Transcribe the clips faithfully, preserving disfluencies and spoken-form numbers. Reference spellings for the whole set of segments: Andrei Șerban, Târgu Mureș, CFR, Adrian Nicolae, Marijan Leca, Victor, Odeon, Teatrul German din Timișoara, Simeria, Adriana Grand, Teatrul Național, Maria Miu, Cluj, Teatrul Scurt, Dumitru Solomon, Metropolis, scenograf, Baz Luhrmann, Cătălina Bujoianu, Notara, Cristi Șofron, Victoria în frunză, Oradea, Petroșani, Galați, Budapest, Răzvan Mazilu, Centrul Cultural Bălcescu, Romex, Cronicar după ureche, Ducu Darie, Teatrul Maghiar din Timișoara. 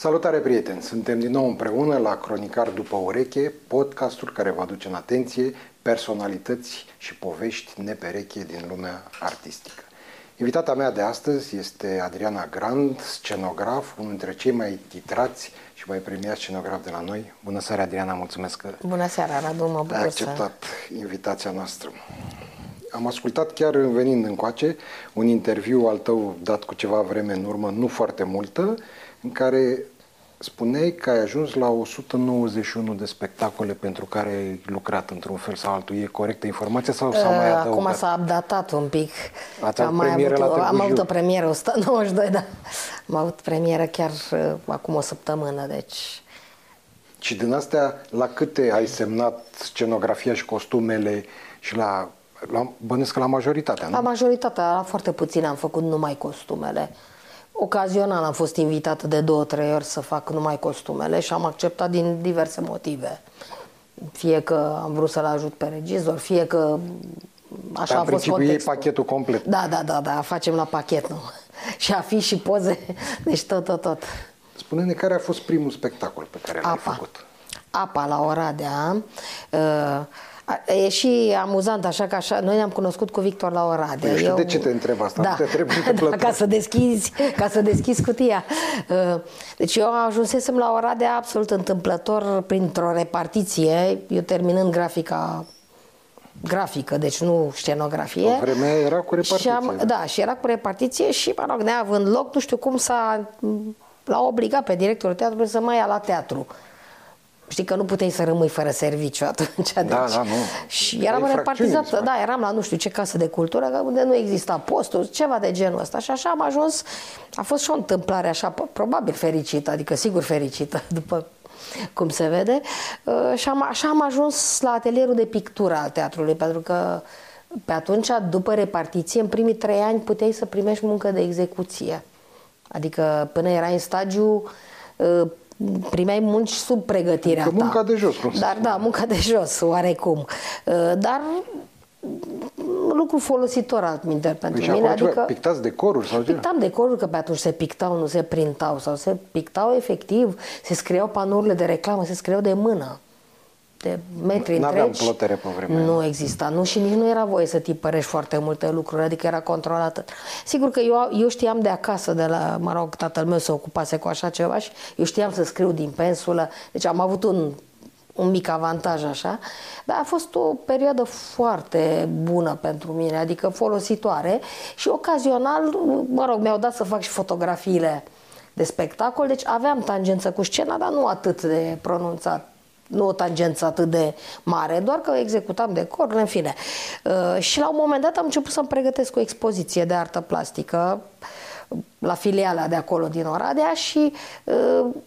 Salutare, prieteni! Suntem din nou împreună la Cronicar după ureche, podcastul care vă aduce în atenție personalități și povești nepereche din lumea artistică. Invitata mea de astăzi este Adriana Grand, scenograf, unul dintre cei mai titrați și mai premiați scenografi de la noi. Bună seara, Adriana, mulțumesc că Bună seara, Radu, mă bucur ai acceptat să... invitația noastră. Am ascultat chiar venind încoace un interviu al tău dat cu ceva vreme în urmă, nu foarte multă, în care spuneai că ai ajuns la o sută nouăzeci și unu de spectacole pentru care ai lucrat într-un fel sau altul. E corectă informația sau s-a mai adăugat? Acum s-a updatat un pic. Ați avut premieră la Târgu Jiu. Am avut o premieră, o sută nouăzeci și doi, da. Am avut premieră chiar acum o săptămână, deci... Și din astea, la câte ai semnat scenografia și costumele și la... la bănesc la majoritatea, nu? La majoritatea, la foarte puțin am făcut numai costumele. Ocazional am fost invitată de două, trei ori să fac numai costumele și am acceptat din diverse motive. Fie că am vrut să-l ajut pe regizor, fie că așa a fost contextul. E pachetul complet. Da, da, da, da, facem la pachet, nu? Și afiș și poze, deci tot, tot, tot. Spune-ne care a fost primul spectacol pe care l-ai făcut. Apa, la Oradea. Uh, E și amuzant, așa că așa, noi ne-am cunoscut cu Victor la Oradea. Eu știu Eu... de ce te întreb asta, da. Te trebuie da, ca să deschizi, ca să deschizi cutia. Deci eu ajunsesem la Oradea absolut întâmplător printr-o repartiție, eu terminând grafica grafică, deci nu scenografie. În vremea era cu repartiție. Și am, da. da, și era cu repartiție și, mă rog, neavând loc, nu știu cum s-a l-a obligat pe directorul teatrului să mai ia la teatru. Știi că nu puteai să rămâi fără serviciu atunci. Da, deci. Da, nu. Și eram repartizată, da, eram la nu știu ce casă de cultură, unde nu exista postul, ceva de genul ăsta. Și așa am ajuns, a fost și o întâmplare așa, probabil fericită, adică sigur fericită, după cum se vede. Și am, așa am ajuns la atelierul de pictură al teatrului, pentru că pe atunci, după repartiție, în primii trei ani puteai să primești muncă de execuție. Adică până erai în stagiu... primeai munci sub pregătirea ta. Munca de jos, cum se spune. Dar da, munca de jos, oarecum. Dar lucru folositor altminteri pentru păi mine. Și adică pictați decoruri? Sau pictam decoruri, că pe atunci se pictau, nu se printau. Sau se pictau efectiv, se scriau panourile de reclamă, se scriau de mână. De metri întregi. N-aveam plotere pe vremea. Nu exista, nu, și nici nu era voie să tipărești foarte multe lucruri, adică era controlată. Sigur că eu, eu știam de acasă, de la, mă rog, tatăl meu se ocupase cu așa ceva și eu știam să scriu din pensulă, deci am avut un, un mic avantaj așa, dar a fost o perioadă foarte bună pentru mine, adică folositoare și ocazional, mă rog, mi-au dat să fac și fotografiile de spectacol, deci aveam tangență cu scena, dar nu atât de pronunțat. Nu o tangență atât de mare, doar că executam decorurile, în fine. Uh, și la un moment dat am început să-mi pregătesc o expoziție de artă plastică la filiala de acolo din Oradea și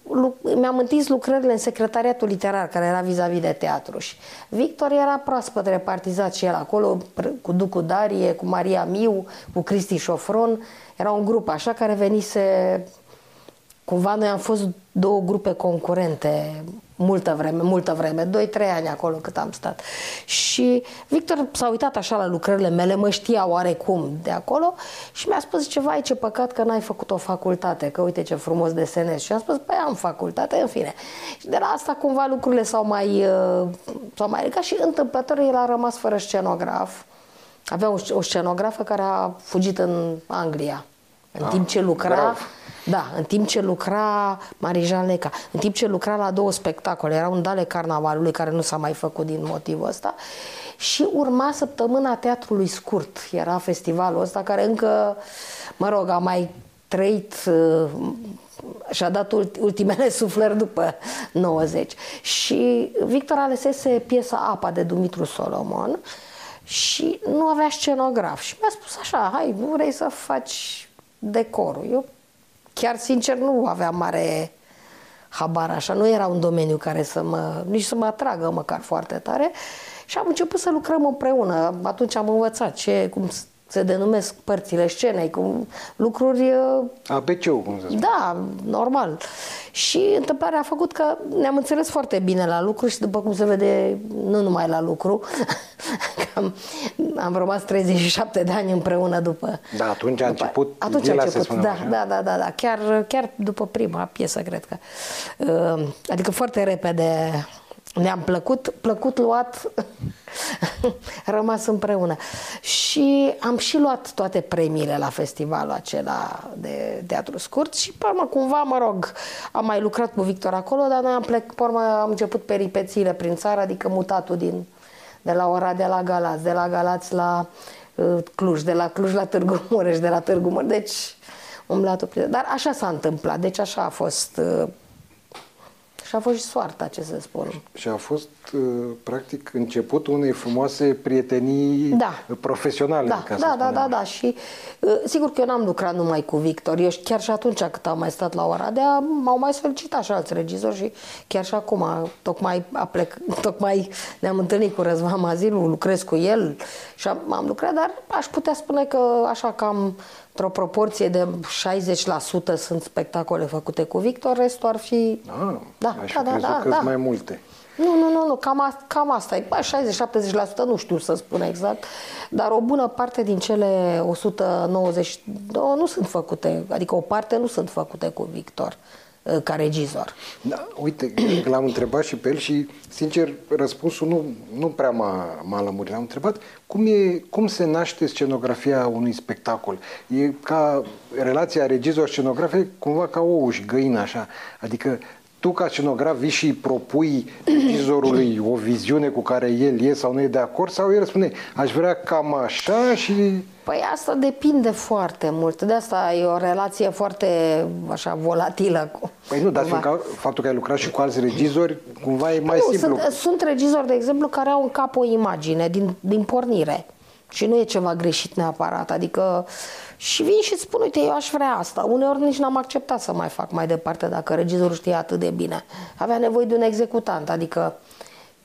uh, mi-am întins lucrările în secretariatul literar, care era vis-a-vis de teatru. Și Victor era proaspăt repartizat și el acolo, cu Ducu Darie, cu Maria Miu, cu Cristi Șofron. Era un grup așa care venise... Cumva noi am fost două grupe concurente multă vreme, multă vreme, doi trei ani acolo cât am stat. Și Victor s-a uitat așa la lucrările mele, mă știa oarecum de acolo și mi-a spus, zice, vai, ce păcat că n-ai făcut o facultate, că uite ce frumos desenezi. Și am spus, păi am facultate, în fine. Și de la asta cumva lucrurile s-au mai, s-au mai ridicat și întâmplător el a rămas fără scenograf. Avea o, o scenografă care a fugit în Anglia. În ah, timp ce lucra... Grav. Da, în timp ce lucra Marijan Leca, în timp ce lucra la două spectacole, era un Dale Carnavalului care nu s-a mai făcut din motivul ăsta și urma săptămâna Teatrului Scurt, era festivalul ăsta care încă, mă rog, a mai trăit și-a dat ultimele suflări după nouăzeci și Victor alesese piesa Apa de Dumitru Solomon și nu avea scenograf și mi-a spus așa, hai, vrei să faci decorul, eu chiar sincer nu aveam mare habar așa, nu era un domeniu care să mă, nici să mă atragă măcar foarte tare și am început să lucrăm împreună, atunci am învățat ce, cum se denumesc părțile scenei, cu lucruri... A B C-ul, cum se spune. Da, normal. Și întâmplarea a făcut că ne-am înțeles foarte bine la lucru și, după cum se vede, nu numai la lucru, am, am rămas treizeci și șapte de ani împreună după... Da, atunci a după, început... Atunci a început, da, da, da, da, da, chiar, chiar după prima piesă, cred că. Adică foarte repede... Ne-am plăcut, plăcut luat, rămas împreună. Și am și luat toate premiile la festivalul acela de teatru scurt și, pe urmă, cumva, mă rog, am mai lucrat cu Victor acolo, dar noi am plec, pe urmă, am început peripețiile prin țară, adică mutatul din, de la Oradea la Galați, de la Galați la uh, Cluj, de la Cluj la Târgu Mureș, de la Târgu Mureș, deci umblat-o prin... Dar așa s-a întâmplat, deci așa a fost... Uh, Și a fost și soarta, ce să spun. Și a fost, practic, începutul unei frumoase prietenii da. profesionale. Da, ca da, să da, da, da. Și sigur că eu n-am lucrat numai cu Victor. Eu chiar și atunci cât am mai stat la Oradea, m-au mai solicitat și alți regizori și chiar și acum, tocmai, a plec, tocmai ne-am întâlnit cu Răzvan Mazilu, lucrez cu el și am, am lucrat, dar aș putea spune că așa cam într-o proporție de șaizeci la sută sunt spectacole făcute cu Victor, restul ar fi... Ah, da, aș da, da, da, că da. mai multe. Nu, nu, nu, nu cam, a, cam asta e. șaizeci la sută, șaptezeci la sută, nu știu să spun exact, dar o bună parte din cele o sută nouăzeci și două nu sunt făcute, adică o parte nu sunt făcute cu Victor ca regizor. Da, uite, l-am întrebat și pe el și, sincer, răspunsul nu, nu prea m-a lămurit. L-am întrebat cum, e, cum se naște scenografia unui spectacol. E ca relația regizor-scenograf, cumva ca ouă și găină, așa. Adică tu, ca scenograf, vii și propui regizorului o viziune cu care el e sau nu e de acord, sau el spune, aș vrea cam așa și... Păi asta depinde foarte mult. De asta e o relație foarte așa volatilă. Cu... Păi nu, dar cumva... faptul că ai lucrat și cu alți regizori, cumva e mai nu, simplu. Sunt, sunt regizori, de exemplu, care au în cap o imagine din, din pornire. Și nu e ceva greșit neapărat. Adică și vin și spun, uite, eu aș vrea asta. Uneori nici n-am acceptat să mai fac mai departe dacă regizorul știa atât de bine. Avea nevoie de un executant, adică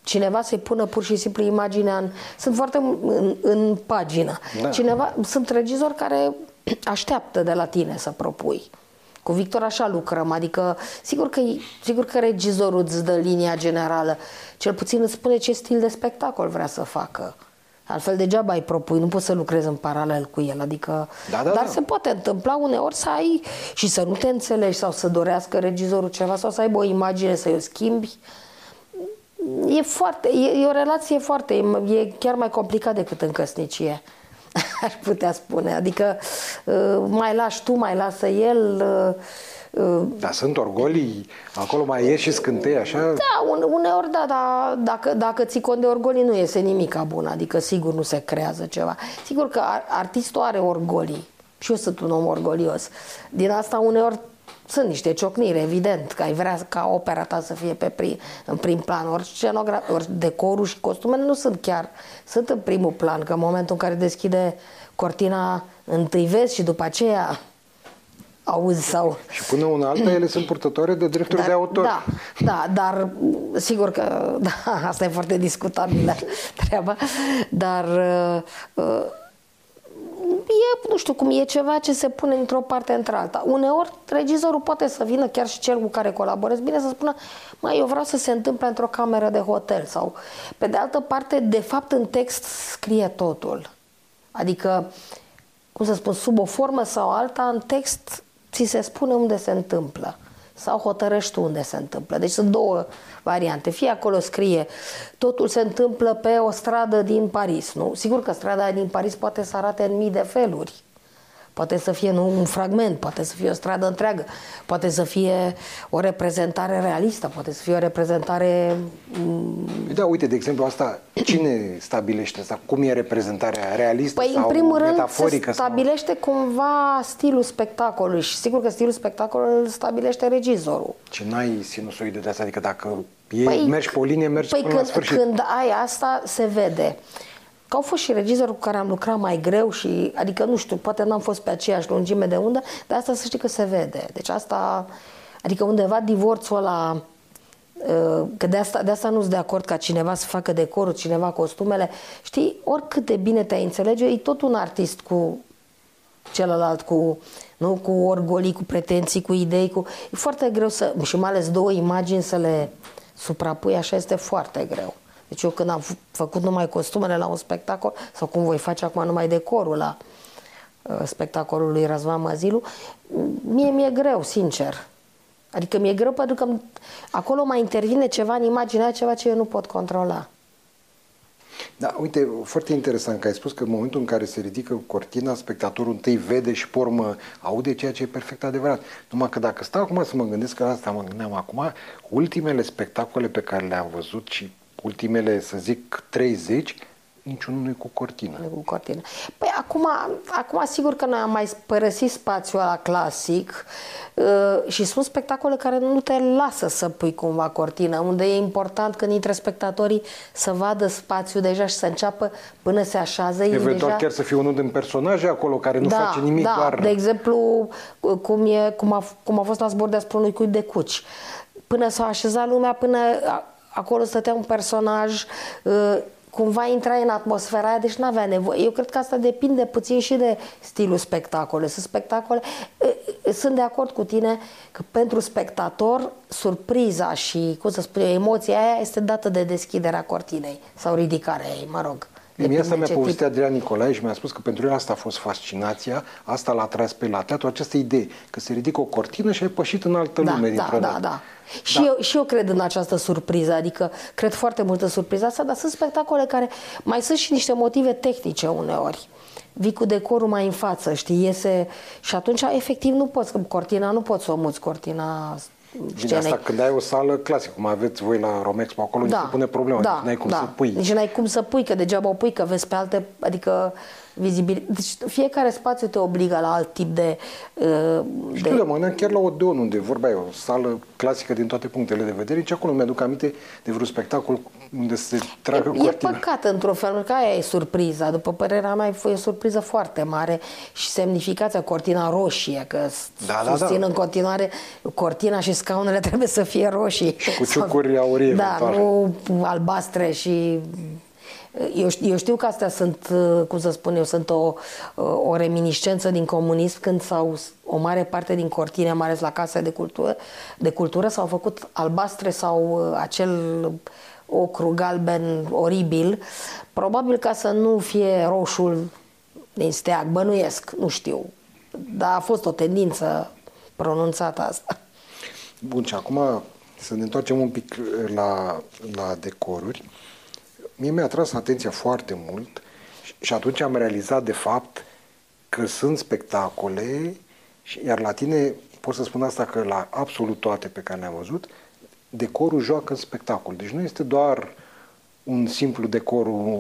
cineva să-i pună pur și simplu imaginea în... Sunt foarte în, în pagină. Da. Cineva, sunt regizori care așteaptă de la tine să propui. Cu Victor așa lucrăm, adică sigur că, sigur că regizorul îți dă linia generală. Cel puțin îți spune ce stil de spectacol vrea să facă. Altfel degeaba îi propui, nu poți să lucrezi în paralel cu el, adică... Da, da, dar da. se poate întâmpla uneori să ai și să nu te înțelegi sau să dorească regizorul ceva sau să aibă o imagine să-i o schimbi. E foarte, e, e o relație foarte, e chiar mai complicat decât în căsnicie, aș putea spune. Adică mai lași tu, mai lasă el... Dar sunt orgolii, acolo mai ieși și scântei, așa? Da, uneori da, dar dacă, dacă ții cont de orgolii nu iese nimica bună, adică sigur nu se creează ceva. Sigur că artistul are orgolii și eu sunt un om orgolios. Din asta uneori sunt niște ciocniri, evident, că ai vrea ca opera ta să fie pe prim, în prim plan. Ori scenografia, ori decorul și costumele nu sunt chiar, sunt în primul plan, că în momentul în care deschide cortina întâi vezi și după aceea... auzi sau... Și până una alta, ele sunt purtătoare de drepturi de autor. Da, da, dar sigur că da, asta e foarte discutabilă treaba, dar uh, e, nu știu cum, e ceva ce se pune într-o parte într-alta. Uneori, regizorul poate să vină, chiar și cel cu care colaborez, bine să spună, mai eu vreau să se întâmple într-o cameră de hotel sau... Pe de altă parte, de fapt, în text scrie totul. Adică, cum să spun, sub o formă sau alta, în text ți se spune unde se întâmplă sau hotărăști tu unde se întâmplă. Deci sunt două variante. Fie acolo scrie, totul se întâmplă pe o stradă din Paris, nu? Sigur că strada din Paris poate să arate în mii de feluri. Poate să fie nu, un fragment, poate să fie o stradă întreagă, poate să fie o reprezentare realistă, poate să fie o reprezentare... Da, uite, de exemplu, asta, cine stabilește asta? Cum e reprezentarea realistă păi, sau în primul rând, metaforică? Se stabilește sau... cumva stilul spectacolului și sigur că stilul spectacolului îl stabilește regizorul. Și n-ai sinusoidul de asta, adică dacă e, păi, mergi pe o linie, mergi păi până când, la sfârșit. Când ai asta, se vede. Că au fost și regizori cu care am lucrat mai greu și, adică, nu știu, poate n-am fost pe aceeași lungime de undă, dar asta să știi că se vede. Deci asta, adică undeva divorțul ăla Că de asta, de asta nu sunt de acord ca cineva să facă decorul, cineva costumele. Știi, oricât de bine te-ai înțelege, e tot un artist cu celălalt, cu, nu, cu orgolii, cu pretenții, cu idei. Cu... E foarte greu să... Și mai ales două imagini să le suprapui, așa este foarte greu. Deci eu când am făcut numai costumele la un spectacol, sau cum voi face acum numai decorul la uh, spectacolul lui Răzvan Mazilu, mie mi-e greu, sincer. Adică mi-e greu pentru că acolo mai intervine ceva în imaginea, ceva ce eu nu pot controla. Da, uite, foarte interesant că ai spus că în momentul în care se ridică cortina, spectatorul întâi vede și pe urmă aude, ceea ce e perfect adevărat. Numai că dacă stau acum să mă gândesc, că asta mă gândeam acum, ultimele spectacole pe care le-am văzut și ultimele, să zic, treizeci, niciunul nu e cu cortină. Nu e cu cortină. Păi acum, acum sigur că noi am mai părăsit spațiul ăla clasic uh, și sunt spectacole care nu te lasă să pui cumva cortină, unde e important când intră spectatorii să vadă spațiul deja și să înceapă până se așează. Eventual deja... chiar să fie unul din personaje acolo care nu da, face nimic, da, doar... de exemplu, cum, e, cum, a, cum a fost la Zbor de-a Sprunului cu de Cuci. Până s-a așezat lumea, până... Acolo stătea un personaj, cumva intra în atmosfera aia, deci n-avea nevoie. Eu cred că asta depinde puțin și de stilul spectacolului. Sunt spectacole, sunt de acord cu tine că pentru spectator surpriza și, cum să spun eu, emoția aia este dată de deschiderea cortinei sau ridicarea ei, mă rog. Mie asta mi-a povestit Adrian Nicolae și mi-a spus că pentru el asta a fost fascinația, asta l-a tras pe la teatru, această idee, că se ridică o cortină și ai pășit în altă da, lume. Da, da, da, da. Și, eu, și eu cred în această surpriză, adică cred foarte multă surpriză asta, dar sunt spectacole care mai sunt și niște motive tehnice uneori. Vii cu decorul mai în față, știi, iese și atunci efectiv nu poți, că cortina nu poți să o muți, cortina... Bine, asta când ai o sală clasică, cum aveți voi la Romex, acolo da, nu se pune problema, da, nici n-ai cum da. să pui. Nici n-ai cum să pui, că degeaba o pui, că vezi pe alte, adică vizibil. Deci fiecare spațiu te obligă la alt tip de... Uh, Știu, de... mă, chiar la Odeon, unde vorba e o sală clasică din toate punctele de vedere, nici acolo mi-aduc aminte de vreun spectacol unde se tragă cortina. E păcat, într-un fel, că aia e surpriza. După părerea mea, e o surpriză foarte mare și semnificația cortina roșie, că da, susțin da, da. în continuare cortina și scaunele trebuie să fie roșii. Și cu ciucuri aurii, da, nu albastre și... Eu știu, eu știu că astea sunt, cum să spun eu, sunt o, o reminiscență din comunism, când s-au, o mare parte din cortine, mai ales la Casa de Cultură, de cultură s-au făcut albastre sau acel ocru galben oribil, probabil ca să nu fie roșul din steag, bănuiesc, nu știu, dar a fost o tendință pronunțată asta. Bun, și acum să ne întoarcem un pic la, la decoruri. Mie mi-a atras atenția foarte mult și atunci am realizat, de fapt, că sunt spectacole, iar la tine pot să spun asta, că la absolut toate pe care le-am văzut, decorul joacă în spectacol. Deci nu este doar un simplu decor, o,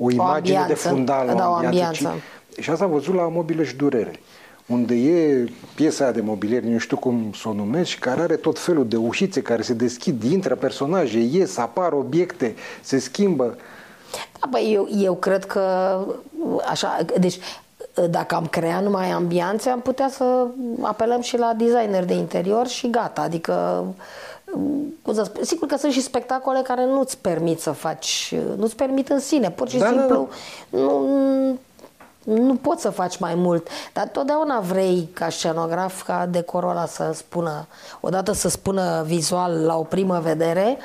o imagine o ambianță, de fundal, da, o ambianță. Ci, și asta am văzut la Mobilă și Durere, unde e piesa aia de mobilier, nu știu cum să o numesc, și care are tot felul de ușițe care se deschid, intră personaje, ies, apar obiecte, se schimbă. Da, bă, eu, eu cred că așa, deci dacă am creat numai ambianțe, am putea să apelăm și la designer de interior și gata, adică cum să spun, sigur că sunt și spectacole care nu-ți permit să faci, nu-ți permit în sine, pur și da, simplu da, da. nu... Nu poți să faci mai mult, dar totdeauna vrei ca scenograf, ca decorul ăla să spună, odată să spună vizual la o primă vedere,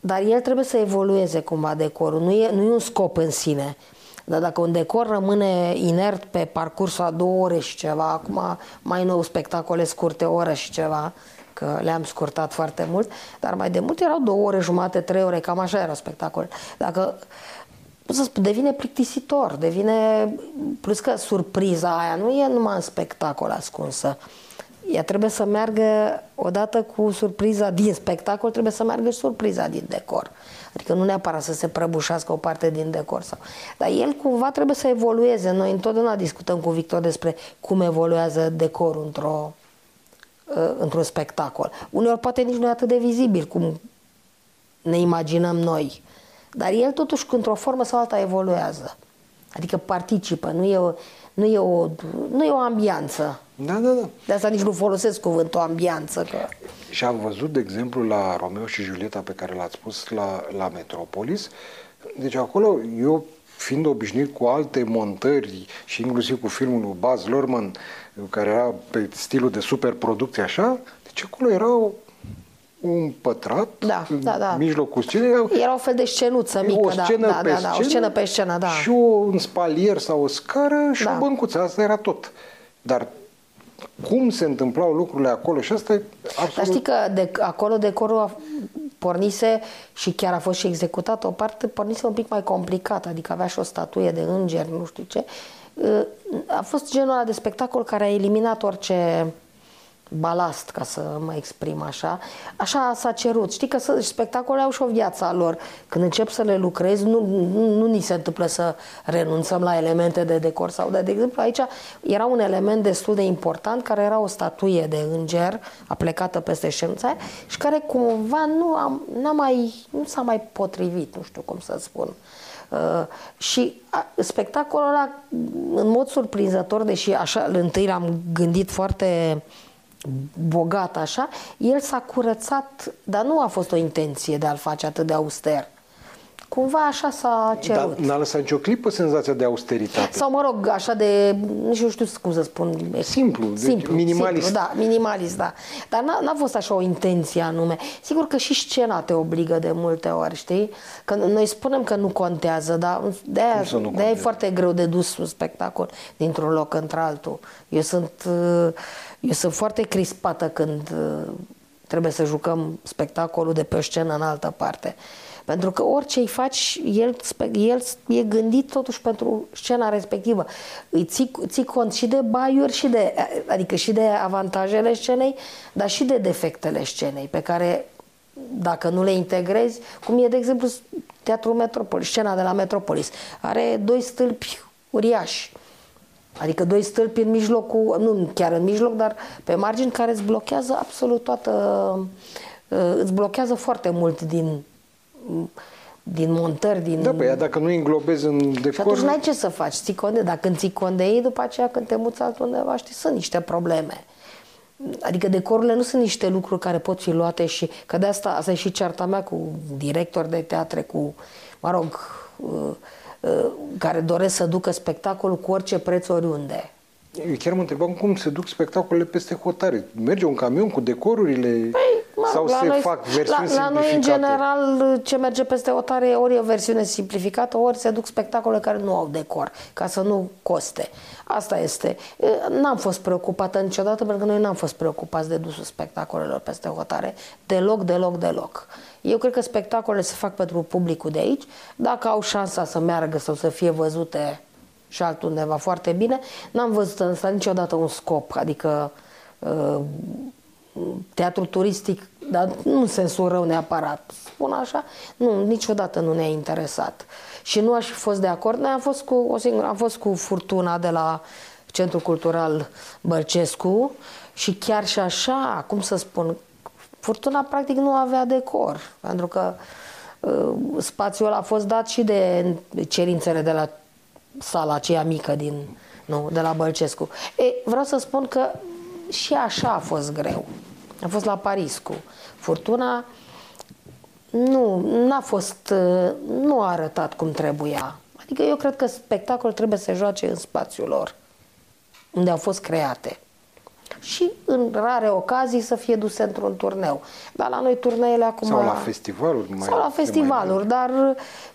dar el trebuie să evolueze cumva decorul, nu e, nu e un scop în sine. Dar dacă un decor rămâne inert pe parcursul a două ore și ceva, acum mai nou spectacole scurte, o oră și ceva, că le-am scurtat foarte mult, dar mai de mult erau două ore, jumate, trei ore, cam așa erau spectacole. Dacă... să spun, devine plictisitor, devine, plus că surpriza aia nu e numai în spectacol ascunsă. Ea trebuie să meargă, odată cu surpriza din spectacol, trebuie să meargă și surpriza din decor. Adică nu neapărat să se prăbușească o parte din decor. Sau... Dar el cumva trebuie să evolueze. Noi întotdeauna discutăm cu Victor despre cum evoluează decorul într-o, într-un spectacol. Uneori poate nici nu e atât de vizibil cum ne imaginăm noi. Dar el totuși, într-o formă sau alta, evoluează. Adică participă. Nu e, nu e o, nu e o ambianță. Da, da, da. De asta nici nu folosesc cuvântul ambianță. Că... Și am văzut, de exemplu, la Romeo și Julieta, pe care l-ați spus, la, la Metropolis. Deci acolo, eu fiind obișnuit cu alte montări și inclusiv cu filmul lui Baz Luhrmann, care era pe stilul de superproducție, așa, deci acolo erau un pătrat, da, da, da. În mijlocul scenei. Era un fel de scenuță mică, o scenă, da, pe da, scenă, da, o scenă pe scenă, da. Și un spalier sau o scară și da. o băncuță, asta era tot. Dar cum se întâmplau lucrurile acolo și asta e absolut... Dar știi că de, acolo decorul a pornise și chiar a fost și executat o parte, pornise un pic mai complicat, adică avea și o statuie de înger, nu știu ce. A fost genul ăla de spectacol care a eliminat orice... balast, ca să mă exprim așa. Așa s-a cerut. Știi că spectacolele au și o viața lor. Când încep să le lucrezi, nu, nu, nu ni se întâmplă să renunțăm la elemente de decor sau de, de exemplu, aici era un element destul de important care era o statuie de înger aplecată peste scența aia și care cumva nu, am, n-a mai, nu s-a mai potrivit, nu știu cum să spun. Uh, și a, spectacolul ăla, în mod surprinzător, deși așa întâi l-am gândit foarte bogat așa, el s-a curățat, dar nu a fost o intenție de a-l face atât de auster. Cumva așa s-a cerut. Dar n-a lăsat nicio clipă senzația de austeritate. Sau mă rog, așa de, nici nu știu cum să spun. Simplu, simplu deci minimalist. Simplu, da, minimalist, da. Dar n-a fost așa o intenție anume. Sigur că și scena te obligă de multe ori, știi? Că noi spunem că nu contează, dar de-aia, de-aia e foarte greu de dus un spectacol dintr-un loc într-altul. Eu sunt, eu sunt foarte crispată când trebuie să jucăm spectacolul de pe o scenă în altă parte. Pentru că orice îi faci, el, el e gândit totuși pentru scena respectivă. Îi ții, ții cont și de baiuri, și de, adică și de avantajele scenei, dar și de defectele scenei, pe care, dacă nu le integrezi, cum e, de exemplu, Teatrul Metropolis, scena de la Metropolis, are doi stâlpi uriași. Adică doi stâlpi în mijlocul, nu chiar în mijloc, dar pe margini, care îți blochează absolut toată, îți blochează foarte mult din... din montări, din... Da, păi, dacă nu înglobezi în decor... Și atunci n-ai ce să faci, ții cont de, dacă îți ții cont de ei, după aceea când te muți altundeva, știi, sunt niște probleme. Adică decorurile nu sunt niște lucruri care pot fi luate și... Că de asta, asta e și cearta mea cu directori de teatre, cu, mă rog, care doresc să ducă spectacolul cu orice preț oriunde. Eu chiar mă întrebam cum se duc spectacolele peste hotare. Merge un camion cu decorurile? Păi, mă, sau se noi, fac versiuni la, la noi, în general, ce merge peste hotare ori e o versiune simplificată, ori se duc spectacole care nu au decor, ca să nu coste. Asta este. N-am fost preocupată niciodată, pentru că noi n-am fost preocupați de dusul spectacolelor peste hotare. Deloc, deloc, deloc. Eu cred că spectacolele se fac pentru publicul de aici. Dacă au șansa să meargă sau să fie văzute... și altundeva foarte bine. N-am văzut însă niciodată un scop, adică teatru turistic, dar nu în sensul rău neapărat, spun așa, nu, niciodată nu ne-a interesat. Și nu aș fi fost de acord, noi am fost cu, o singură, am fost cu Furtuna de la Centrul Cultural Bălcescu și chiar și așa, cum să spun, Furtuna practic nu avea decor, pentru că spațiul a fost dat și de cerințele de la sala aceea mică din, nu, de la Bălcescu. E, vreau să spun că și așa a fost greu. A fost la Paris cu Furtuna. Nu, n-a fost, nu a arătat cum trebuia. Adică eu cred că spectacolul trebuie să joace în spațiul lor, unde au fost create. Și în rare ocazii să fie duse într-un turneu. Dar la noi turneele acum... Sau la festivaluri. Mai sau la festivaluri, mai dar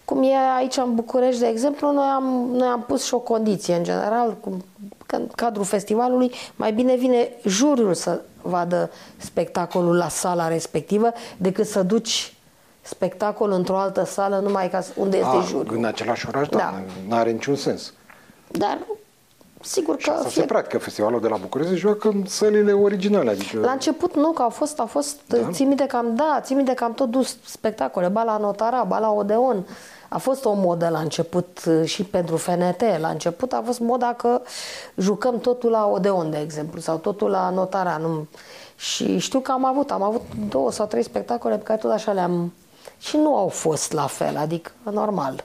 cum e aici în București, de exemplu, noi am, noi am pus și o condiție în general, cum, că în cadrul festivalului mai bine vine juriul să vadă spectacolul la sala respectivă decât să duci spectacolul într-o altă sală numai ca unde este A, juriul. În același oraș, da, da. N-are niciun sens. Dar... Sigur că asta fie... se practică. Festivalul de la București se joacă în sălile originale. Adică... La început nu, că au fost, au fost da? țin minte că am, da, țin minte că am tot dus spectacole, ba la Notara, ba la Odeon. A fost o modă la început și pentru F N T. La început a fost moda că jucăm totul la Odeon, de exemplu, sau totul la Notara. Nu... Și știu că am avut, am avut două sau trei spectacole pe care tot așa le-am... Și nu au fost la fel, adică normal.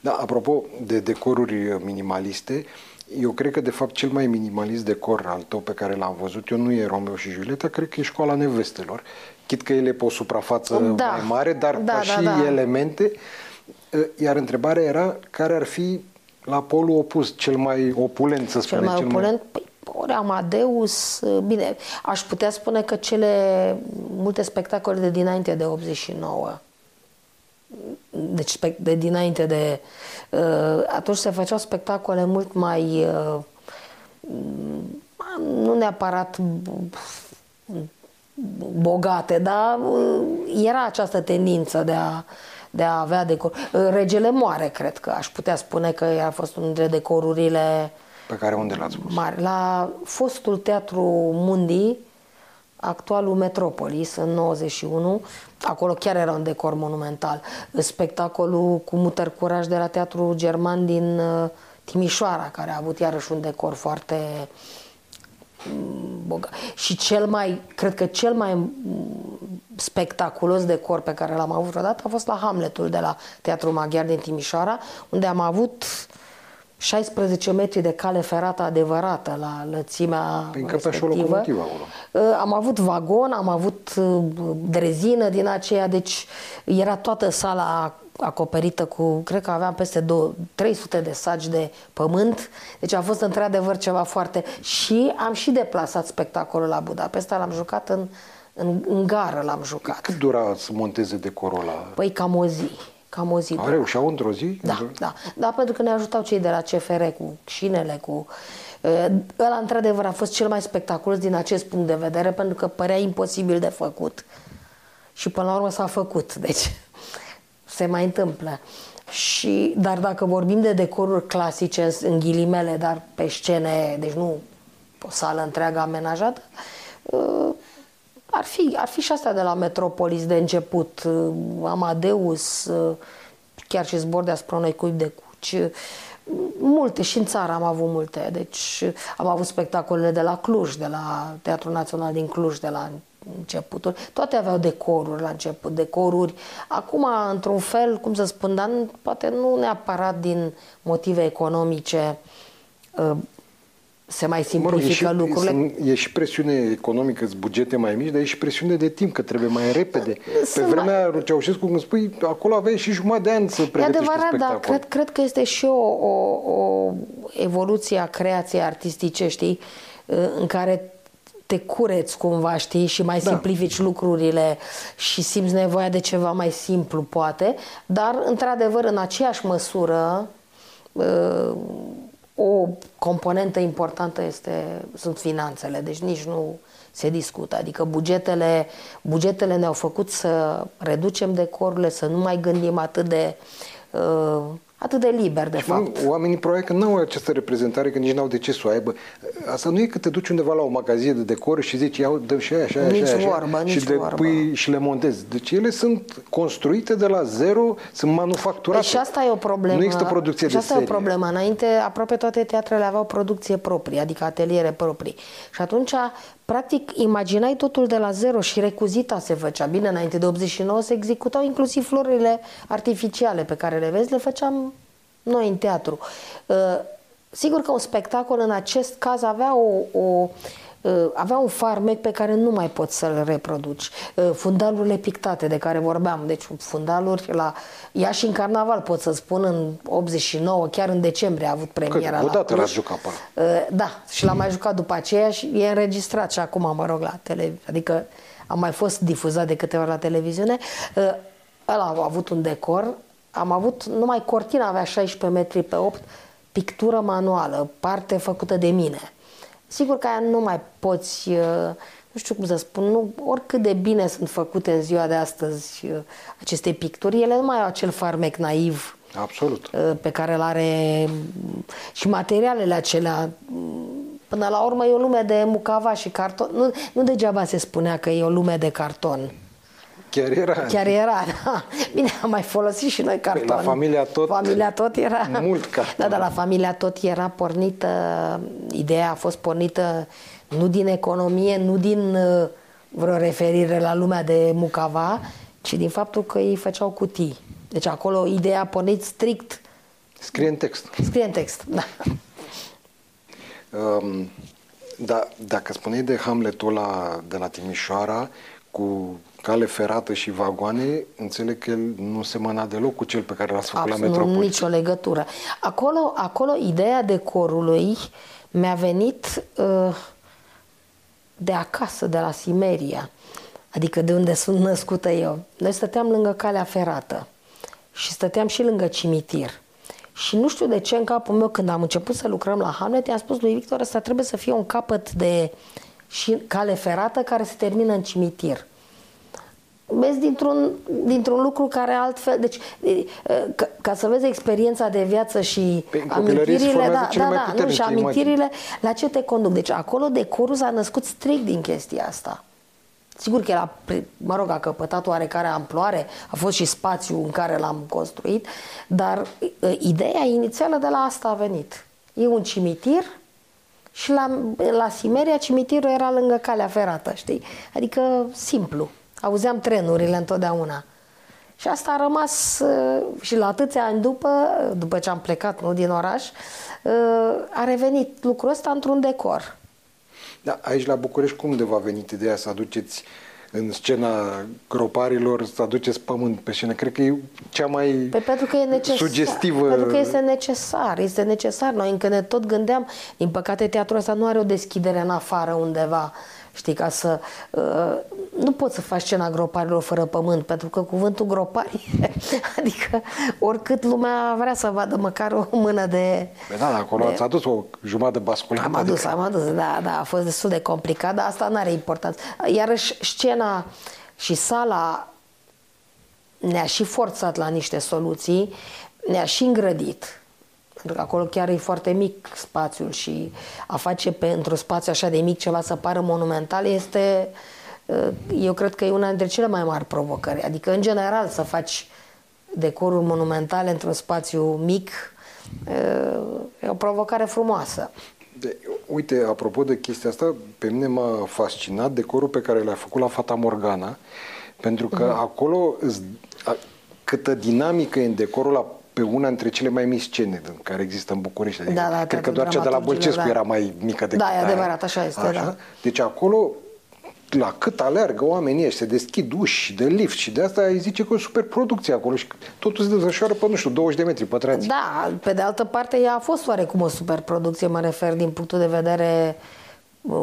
Da, apropo de decoruri minimaliste... eu cred că, de fapt, cel mai minimalist decor al tău pe care l-am văzut eu nu e Romeo și Julieta, cred că e Școala Nevestelor. Chit că ele pe o suprafață da. mai mare, dar da, ca da, și da. elemente. Iar întrebarea era care ar fi la polul opus, cel mai opulent, să spunem. Cel mai opulent? Mai... Păi, ori Amadeus, bine, aș putea spune că cele multe spectacole de dinainte de optzeci și nouă, deci de dinainte de... Atunci se făceau spectacole mult mai... Nu neapărat bogate, dar era această tendință de a, de a avea decor. Regele moare, cred că aș putea spune că a fost unul dintre decorurile... Pe care unde l-ați pus? Mari. La fostul Teatru Mundi, actualul Metropolis, în nouăzeci și unu, acolo chiar era un decor monumental. Spectacolul cu Muter Curaj de la Teatrul German din Timișoara, care a avut iarăși un decor foarte bogat. Și cel mai, cred că cel mai spectaculos decor pe care l-am avut vreodată a fost la Hamletul de la Teatrul Maghiar din Timișoara, unde am avut șaisprezece metri de cale ferată adevărată la lățimea respectivă. Am avut vagon, am avut drezină din aceea, deci era toată sala acoperită cu, cred că aveam peste trei sute de saci de pământ, deci a fost într-adevăr ceva foarte... Și am și deplasat spectacolul la Budapesta, l-am jucat în, în, în gară, l-am jucat. Cât dura să monteze decorul ăla? Păi cam o zi. Cam o zi. A reușeau într-o zi? Da, într da. Dar pentru că ne ajutau cei de la C F R cu șinele, cu... Ăla, într-adevăr, a fost cel mai spectaculos din acest punct de vedere, pentru că părea imposibil de făcut. Și până la urmă s-a făcut, deci se mai întâmplă. Și, dar dacă vorbim de decoruri clasice, în ghilimele, dar pe scene, deci nu o sală întreagă amenajată, Ar fi, ar fi și astea de la Metropolis de început, Amadeus, chiar și Zbor deasupra unui cuib de cuci, multe, și în țară am avut multe, deci am avut spectacolele de la Cluj, de la Teatrul Național din Cluj, de la începutul, toate aveau decoruri la început, decoruri, acum într-un fel, cum să spun, dar poate nu neapărat din motive economice, se mai simplifică mă rog, e și, lucrurile. E și presiune economică, sunt bugete mai mici, dar e și presiune de timp, că trebuie mai repede. Sunt Pe vremea mai... Ceaușescu, cum spui, acolo aveai și jumătate de ani să pregătești spectacol. E adevărat, dar cred, cred că este și o, o, o evoluție a creației artistice, știi, în care te cureți cumva, știi, și mai da. simplifici lucrurile și simți nevoia de ceva mai simplu, poate, dar, într-adevăr, în aceeași măsură, o componentă importantă este, sunt finanțele, deci nici nu se discută. Adică bugetele, bugetele ne-au făcut să reducem decorurile, să nu mai gândim atât de, uh, atât de liber, de și fapt. Oamenii probabil că nu au această reprezentare, că nici n-au de ce să o aibă. Asta nu e că te duci undeva la o magazie de decor și zici, ia, dă și aia, și aia, nici și aia, vorbă, și nici vorbă. Pui și le montezi. Deci ele sunt construite de la zero, sunt manufacturate. Păi și asta e o problemă. Nu există producție de serie. Și asta e o problemă. Înainte, aproape toate teatrele aveau producție proprie, adică ateliere proprii. Și atunci, practic, imaginai totul de la zero și recuzita se făcea. Bine, înainte de optzeci și nouă se executau inclusiv florile artificiale pe care le vezi, le făceam noi în teatru. Uh, sigur că un spectacol în acest caz avea, o, o, uh, avea un farmec pe care nu mai poți să-l reproduci. Uh, fundalurile pictate de care vorbeam, deci fundaluri la Iași în Carnaval, pot să spun, în optzeci și nouă, chiar în decembrie a avut premiera. Că odată l-ați jucat pe uh, Da, și l-am mai jucat după aceea și e înregistrat și acum, mă rog, la televiziune. Adică a mai fost difuzat de câteva la televiziune. Uh, ăla a avut un decor. Am avut, numai cortina avea șaisprezece metri pe opt, pictură manuală, parte făcută de mine. Sigur că aia nu mai poți, nu știu cum să spun, nu, oricât de bine sunt făcute în ziua de astăzi aceste picturi, ele nu mai au acel farmec naiv. Absolut. Pe care îl are și materialele acelea. Până la urmă e o lume de mucava și carton. Nu, nu degeaba se spunea că e o lume de carton. Chiar era. Chiar era, da. Bine, am mai folosit și noi carton. La Familia Tot, familia tot era mult carton. Da, dar la Familia Tot era pornită, ideea a fost pornită nu din economie, nu din vreo referire la lumea de mucava, ci din faptul că ei făceau cutii. Deci acolo ideea a pornit strict. Scrie în text. Scrie în text, da. Um, da, dacă spuneai de Hamletul ăla de la Timișoara, cu cale ferată și vagoane, înțeleg că el nu semăna deloc cu cel pe care l-a făcut la Metropolis. Absolut nicio legătură. Acolo, acolo ideea decorului mi-a venit uh, de acasă, de la Simeria, adică de unde sunt născută eu. Noi stăteam lângă calea ferată și stăteam și lângă cimitir. Și nu știu de ce în capul meu, când am început să lucrăm la Hamlet, i-am spus lui Victor, ăsta trebuie să fie un capăt de și cale ferată care se termină în cimitir. Vezi, dintr-un dintr-un lucru care altfel... Deci, ca, ca să vezi experiența de viață și pe amintirile, da, da, da, nu, și amintirile la ce te conduc. Deci acolo decorul s-a născut strict din chestia asta. Sigur că el a, mă rog, a căpătat oarecare amploare, a fost și spațiu în care l-am construit, dar ideea inițială de la asta a venit. E un cimitir și la, la Simeria cimitirul era lângă calea ferată, știi? Adică simplu. Auzeam trenurile întotdeauna. Și asta a rămas și la atâția ani după, după ce am plecat, nu, din oraș, a revenit lucrul ăsta într-un decor. Da, aici la București cum de v-a venit ideea să aduceți în scena groparilor, să aduceți pământ pe scenă? Cred că e cea mai pe, pentru că e necesar, sugestivă. Pentru că este necesar, este necesar. Noi încă ne tot gândeam, din păcate teatrul ăsta nu are o deschidere în afară undeva. Știi, ca să... Uh, nu poți să faci scena groparilor fără pământ, pentru că cuvântul gropari, adică oricât lumea vrea să vadă măcar o mână de... Păi da, acolo de... ați adus o jumătate de basculă. Am adică... adus, am adus, da, da, a fost destul de complicat, dar asta nu are importanță. Iarăși scena și sala ne-a și forțat la niște soluții, ne-a și îngrădit. Pentru că acolo chiar e foarte mic spațiul și a face pe, într-un spațiu așa de mic ceva să pară monumental este, eu cred că e una dintre cele mai mari provocări. Adică, în general, să faci decoruri monumentale într-un spațiu mic e o provocare frumoasă. De, uite, apropo de chestia asta, pe mine m-a fascinat decorul pe care l-ai făcut la Fata Morgana, pentru că mm-hmm. acolo câtă dinamică e în decorul la pe una dintre cele mai mici scene care există în București. Adică, da, da, cred că doar cea de la Bălcescu da. era mai mică decât aia. Da, e adevărat, așa este. Așa? Da. Deci acolo, la cât aleargă oamenii ăștia, se deschid uși de lift și de asta îi zice că e o superproducție acolo și totul se desfășoară pe, nu știu, douăzeci de metri pătrați. Da, pe de altă parte, ea a fost oarecum o superproducție, mă refer din punctul de vedere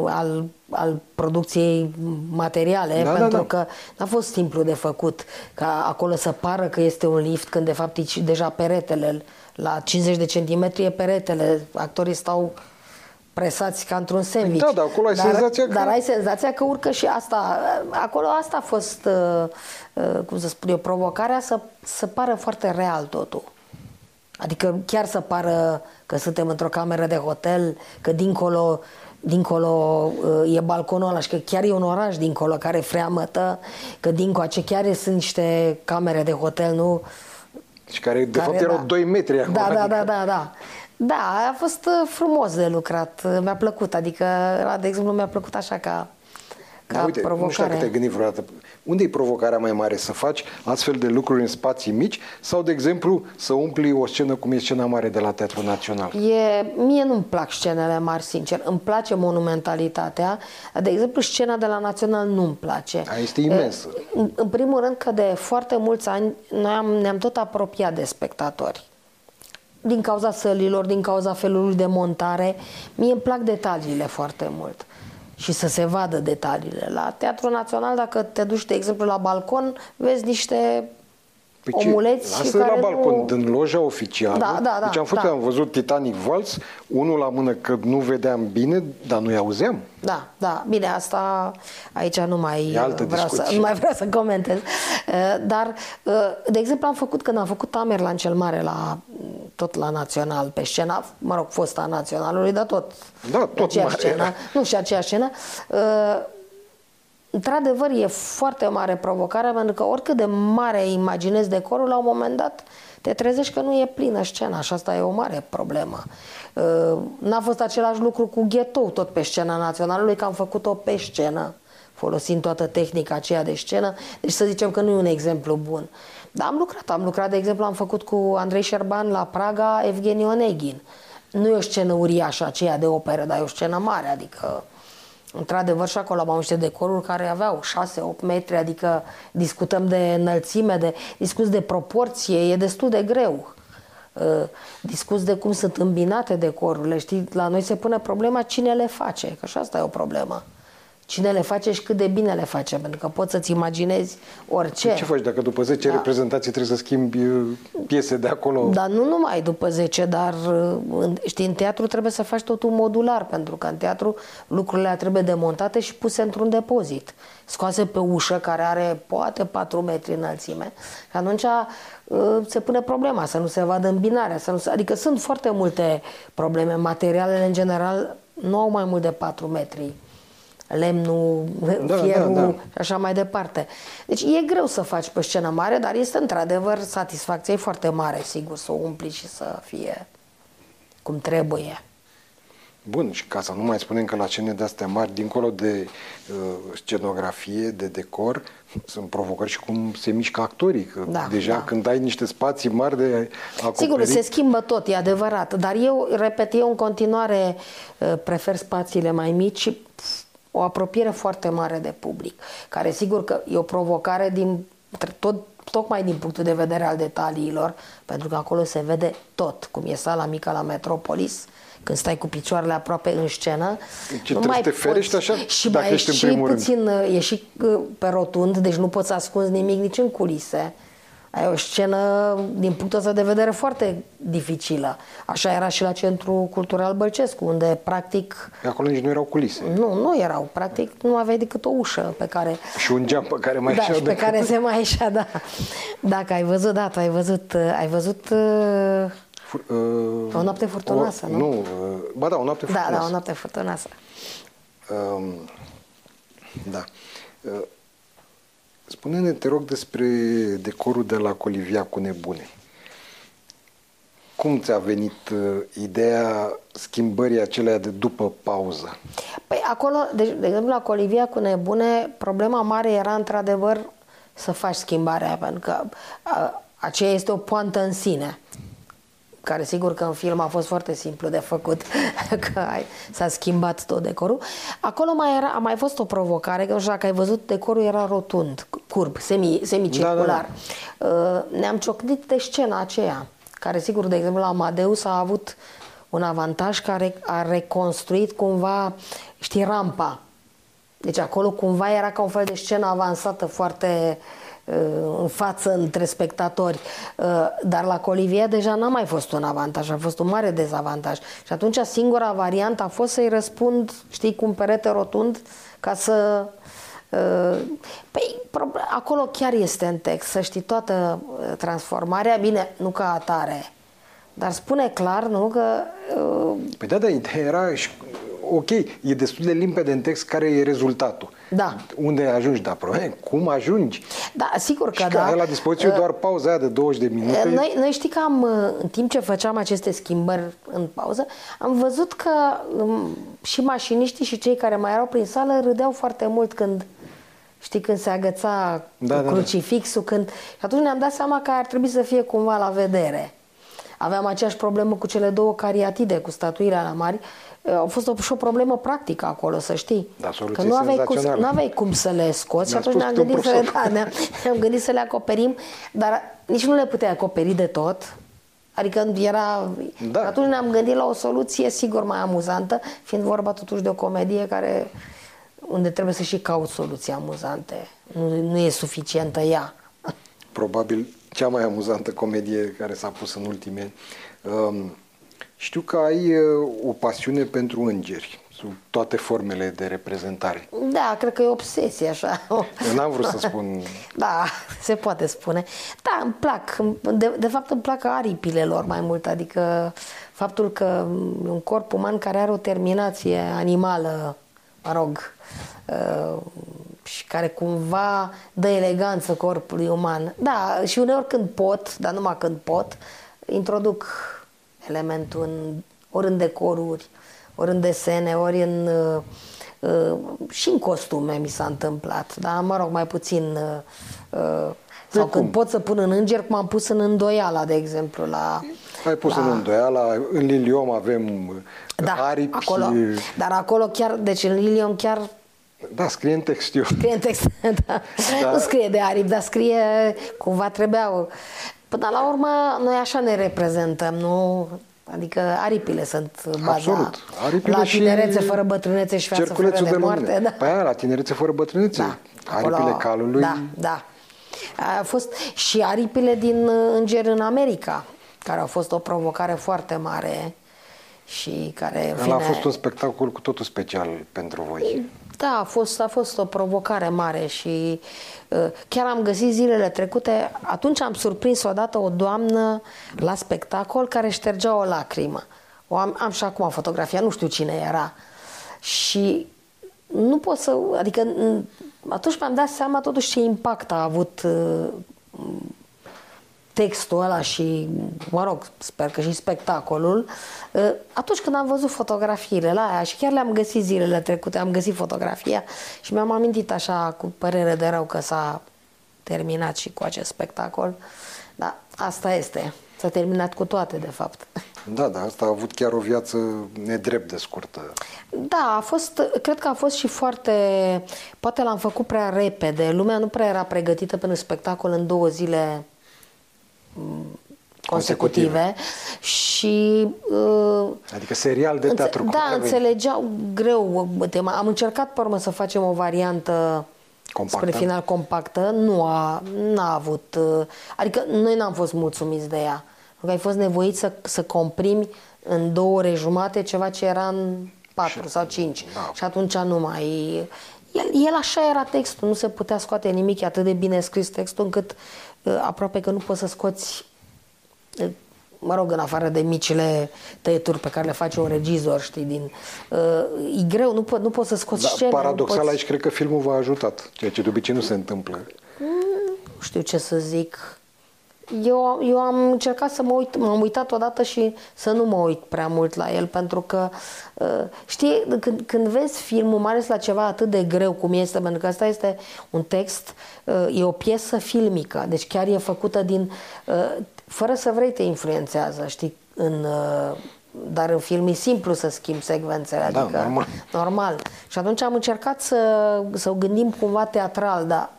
al, al producției materiale, da, pentru da, da. că n-a fost simplu de făcut ca acolo să pară că este un lift când de fapt e deja peretele la cincizeci de centimetri e peretele, actorii stau presați ca într-un sandwich. Da, da, acolo ai dar, senzația că... dar ai senzația că urcă și asta acolo asta a fost cum să spun eu, provocarea să, să pară foarte real totul. Adică chiar să pară că suntem într-o cameră de hotel, că dincolo dincolo e balconul ăla și că chiar e un oraș dincolo care freamătă, că dincolo ce chiar sunt niște camere de hotel, nu? Și care de care, fapt erau da. doi metri acolo. Da, da, da, da, da. Da, a fost frumos de lucrat, mi-a plăcut, adică, de exemplu, mi-a plăcut așa ca, ca da, uite, provocare. Nu știu dacă te-ai gândit vreodată, unde e provocarea mai mare? Să faci astfel de lucruri în spații mici sau, de exemplu, să umpli o scenă cum e scena mare de la Teatrul Național? E, mie nu-mi plac scenele mari, sincer. Îmi place monumentalitatea. De exemplu, scena de la Național nu-mi place. A, este imensă. E, în primul rând că de foarte mulți ani noi am, ne-am tot apropiat de spectatori. Din cauza sălilor, din cauza felului de montare. Mie îmi plac detaliile foarte mult. Și să se vadă detaliile. La Teatrul Național, dacă te duci, de exemplu, la balcon, vezi niște păi omuleți care la nu... balcon, din loja oficială. Da, da, da, deci am, fost, da. am văzut Titanic Vals, unul la mână că nu vedeam bine, dar nu-i auzeam. Da, da. Bine, asta aici nu mai vreau să, nu mai vreau să comentez. Dar, de exemplu, am făcut, când am făcut Tamerlan cel Mare la... tot la Național, pe scena, mă rog, fosta Naționalului, dar tot, da, tot aceeași scenă, nu și aceeași scenă. Uh, într-adevăr, e foarte mare provocare, pentru că oricât de mare imaginezi decorul, la un moment dat te trezești că nu e plină scena și asta e o mare problemă. Uh, n-a fost același lucru cu ghetou, tot pe scena Naționalului, că am făcut-o pe scenă, folosind toată tehnica aceea de scenă, deci să zicem că nu e un exemplu bun. Dar am lucrat, am lucrat, de exemplu, am făcut cu Andrei Șerban la Praga Evgenii Oneghin. nu e o scenă uriașă aceea de operă, dar e o scenă mare, adică într-adevăr și acolo am niște decoruri care aveau șase opt metri, adică discutăm de înălțime, de, discuți de proporție, e destul de greu. Discuți de cum sunt îmbinate decorurile, știi, la noi se pune problema cine le face, că și asta e o problemă. Cine le face și cât de bine le face, pentru că poți să-ți imaginezi orice. Ce faci dacă după zece da. reprezentații trebuie să schimbi piese de acolo? Dar nu numai după zece, dar știi, în teatru trebuie să faci totul modular, pentru că în teatru lucrurile trebuie demontate și puse într-un depozit, scoase pe ușă care are poate patru metri înălțime. Și atunci se pune problema să nu se vadă îmbinarea, să nu se... adică sunt foarte multe probleme. Materialele în general nu au mai mult de patru metri. Lemnul, da, fierul, da, da. și așa mai departe. Deci e greu să faci pe scenă mare, dar este într-adevăr satisfacția e foarte mare, sigur, să o umpli și să fie cum trebuie. Bun, și ca să nu mai spunem că la scene de-astea mari, dincolo de uh, scenografie, de decor, sunt provocări și cum se mișcă actorii. Că da, deja da. când ai niște spații mari de acoperit... Sigur, se schimbă tot, e adevărat, dar eu, repet, eu în continuare uh, prefer spațiile mai mici și o apropiere foarte mare de public, care sigur că e o provocare din, tot, tocmai din punctul de vedere al detaliilor, pentru că acolo se vede tot, cum e sala mică la Metropolis, când stai cu picioarele aproape în scenă. Ce nu mai te ferești așa, și dacă mai ești în primul puțin, rând. E și pe rotund, deci nu poți ascunzi nimic nici în culise. Ai o scenă, din punctul ăsta de vedere, foarte dificilă. Așa era și la Centrul Cultural Bălcescu, unde, practic... Acolo nici nu erau culise. Nu, nu erau. Practic, nu aveai decât o ușă pe care... Și un geam pe care mai da, ieșea. Da, pe care se mai ieșea, da. Dacă ai văzut, da, tu ai văzut... Ai văzut... Fur, uh, o noapte furtunoasă, o, nu? Nu, uh, ba da, o noapte furtunoasă. Da, da, o noapte furtunoasă. Uh, da. Uh. Spune-ne, te rog, despre decorul de la Colivia cu nebune. Cum ți-a venit uh, ideea schimbării acelea de după pauză? Păi acolo, de, de exemplu, la Colivia cu nebune, problema mare era, într-adevăr, să faci schimbarea, pentru că uh, aceea este o poantă în sine, care sigur că în film a fost foarte simplu de făcut, că s-a schimbat tot decorul. Acolo mai era, a mai fost o provocare, că nu știu dacă ai văzut, decorul era rotund, curb, semi, semicircular. Da, da. Ne-am ciocnit de scena aceea, care sigur, de exemplu, la Amadeus a avut un avantaj, care a reconstruit cumva, știi, rampa. Deci acolo cumva era ca un fel de scenă avansată foarte... în față între spectatori, dar la Colivia deja n-a mai fost un avantaj, a fost un mare dezavantaj și atunci singura variantă a fost să-i răspund, știi, cu un perete rotund ca să... Păi, acolo chiar este în text, să știi, toată transformarea, bine, nu ca atare, dar spune clar, nu, că... Păi da, da, ideea era... și... Ok, e destul de limpede în text care e rezultatul. Da. Unde ajungi, da, probabil, cum ajungi? Da, sigur că, că da. Și la dispoziție uh, doar pauza aia de douăzeci de minute. Uh, noi, noi știi că am, în timp ce făceam aceste schimbări în pauză, am văzut că um, și mașiniștii și cei care mai erau prin sală râdeau foarte mult când, știi, când se agăța da, crucifixul. Când... Și atunci ne-am dat seama că ar trebui să fie cumva la vedere. Aveam aceeași problemă cu cele două cariatide, cu statuile alea mari. A fost o, și o problemă practică acolo, să știi. Da, că nu aveai, cum, nu aveai cum să le scoți și atunci ne-am gândit, să le, da, ne-am, ne-am gândit să le acoperim, dar nici nu le puteai acoperi de tot. Adică era... Da. Atunci ne-am gândit la o soluție sigur mai amuzantă, fiind vorba totuși de o comedie care, unde trebuie să și cauți soluții amuzante. Nu, nu e suficientă ea. Probabil cea mai amuzantă comedie care s-a pus în ultimii um... Știu că ai o pasiune pentru îngeri, sub toate formele de reprezentare. Da, cred că e obsesie așa. Eu n-am vrut să spun... Da, se poate spune. Da, îmi plac. De, de fapt îmi plac aripile lor mai mult, adică faptul că un corp uman care are o terminație animală, mă rog, și care cumva dă eleganță corpului uman. Da, și uneori când pot, dar numai când pot, introduc... elementul în, ori în decoruri, ori în desene, ori în... Uh, și în costume mi s-a întâmplat, dar mă rog, mai puțin... Uh, sau când cum? Pot să pun în înger, cum am pus în Îndoiala, de exemplu, la Ai pus în îndoială, în Lilium avem da, aripi acolo, și... Dar acolo chiar, deci în Lilium chiar... Da, scrie în text, eu. Scrie în text, da. Da. Nu scrie de aripi, dar scrie cumva trebuiau. Până la urmă, noi așa ne reprezentăm, nu... Adică aripile sunt baza. Absolut. Aripile la tinerețe și fără bătrânețe și viață fără de, de moarte. Da. Păi aia, la tinerețe fără bătrânețe. Da. Aripile acolo, calului. Da, da. A fost și aripile din Îngeri în America, care au fost o provocare foarte mare și care... În fine, a fost un spectacol cu totul special pentru voi. Da, a fost, a fost o provocare mare și uh, chiar am găsit zilele trecute, atunci am surprins odată o doamnă la spectacol care ștergea o lacrimă. O am, am și acum fotografia, nu știu cine era. Și nu pot să... Adică atunci mi-am dat seama totuși ce impact a avut uh, textul ăla și, mă rog, sper că și spectacolul, atunci când am văzut fotografiile la aia și chiar le-am găsit zilele trecute, am găsit fotografia și mi-am amintit așa cu părere de rău că s-a terminat și cu acest spectacol, dar asta este, s-a terminat cu toate de fapt. Da, da, asta a avut chiar o viață nedrept de scurtă. Da, a fost, cred că a fost și foarte, poate l-am făcut prea repede, lumea nu prea era pregătită pentru spectacol în două zile consecutive și uh, adică serial de teatru. Da, înțelegeau greu tema. Am încercat pe urmă să facem o variantă compactă, spre final compactă, nu a, n-a avut, uh, adică noi n-am fost mulțumiți de ea. Ai fost nevoit să, să comprimi în două ore jumate ceva ce era în patru sau cinci. Da. Și atunci nu mai... El, el așa era textul, nu se putea scoate nimic, e atât de bine scris textul încât aproape că nu poți să scoți, mă rog, în afară de micile tăieturi pe care le face un regizor, știi, din... E greu, nu, po nu poți să scoți scene. Da, paradoxal poți... aici cred că filmul v-a ajutat, ceea ce de obicei nu se întâmplă. Nu știu ce să zic. Eu, eu am încercat să mă uit, m-am uitat odată și să nu mă uit prea mult la el, pentru că, știi, când, când vezi filmul, mai ales la ceva atât de greu cum este, pentru că asta este un text, e o piesă filmică, deci chiar e făcută din... Fără să vrei te influențează, știi, în... Dar în film e simplu să schimbi secvențele, da, adică normal. normal. Și atunci am încercat să, să o gândim cumva teatral, dar...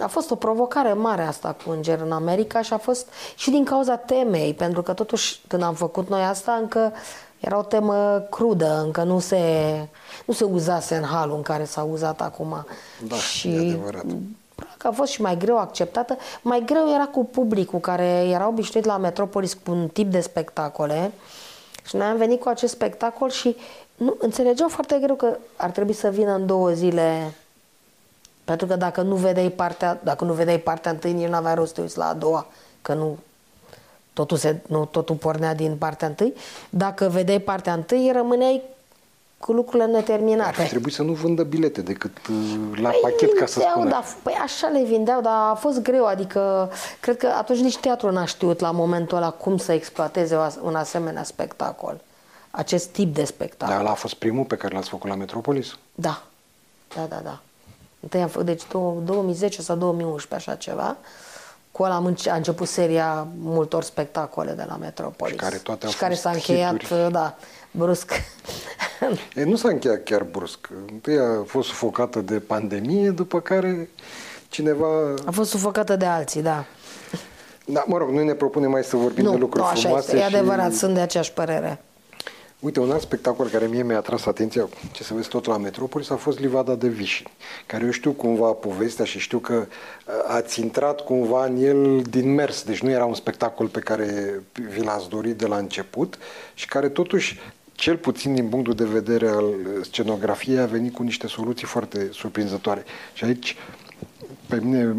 A fost o provocare mare asta cu Înger în America și a fost și din cauza temei, pentru că totuși când am făcut noi asta încă era o temă crudă, încă nu se, nu se uzase în halul în care s-a uzat acum. Da, și e adevărat. A fost și mai greu acceptată. Mai greu era cu publicul care era obișnuit la Metropolis cu un tip de spectacole și noi am venit cu acest spectacol și nu, înțelegeau foarte greu că ar trebui să vină în două zile... Pentru că dacă nu vedeai partea, dacă nu vedeai partea întâi, nici nu avea rost să te uiți la a doua, că nu totul, se, nu totul pornea din partea întâi. Dacă vedeai partea întâi, rămâneai cu lucrurile neterminate. Ar trebui să nu vândă bilete decât la păi pachet, vindeau, ca să spunem. Da, păi așa le vindeau, dar a fost greu. Adică, cred că atunci nici teatrul n-a știut la momentul ăla cum să exploateze un asemenea spectacol. Acest tip de spectacol. Dar ăla a fost primul pe care l-ați făcut la Metropolis? Da, da, da, da. Deci două mii zece sau două mii unsprezece, așa ceva. Cu ăla a început seria multor spectacole de la Metropolis. Și care toate au și care s-a încheiat, da, brusc. E, nu s-a încheiat chiar brusc. Întâi a fost sufocată de pandemie, după care cineva... A fost sufocată de alții, da. Da, mă rog, noi ne propunem mai să vorbim nu, de lucruri nu, așa frumoase. Este. E și... adevărat, sunt de aceeași părere. Uite, un alt spectacol care mie mi-a atras atenția, ce să vezi tot la Metropolis, a fost Livada de Vișini, care eu știu cumva povestea și știu că ați intrat cumva în el din mers, deci nu era un spectacol pe care vi l-ați dorit de la început și care totuși, cel puțin din punctul de vedere al scenografiei, a venit cu niște soluții foarte surprinzătoare. Și aici, pe mine,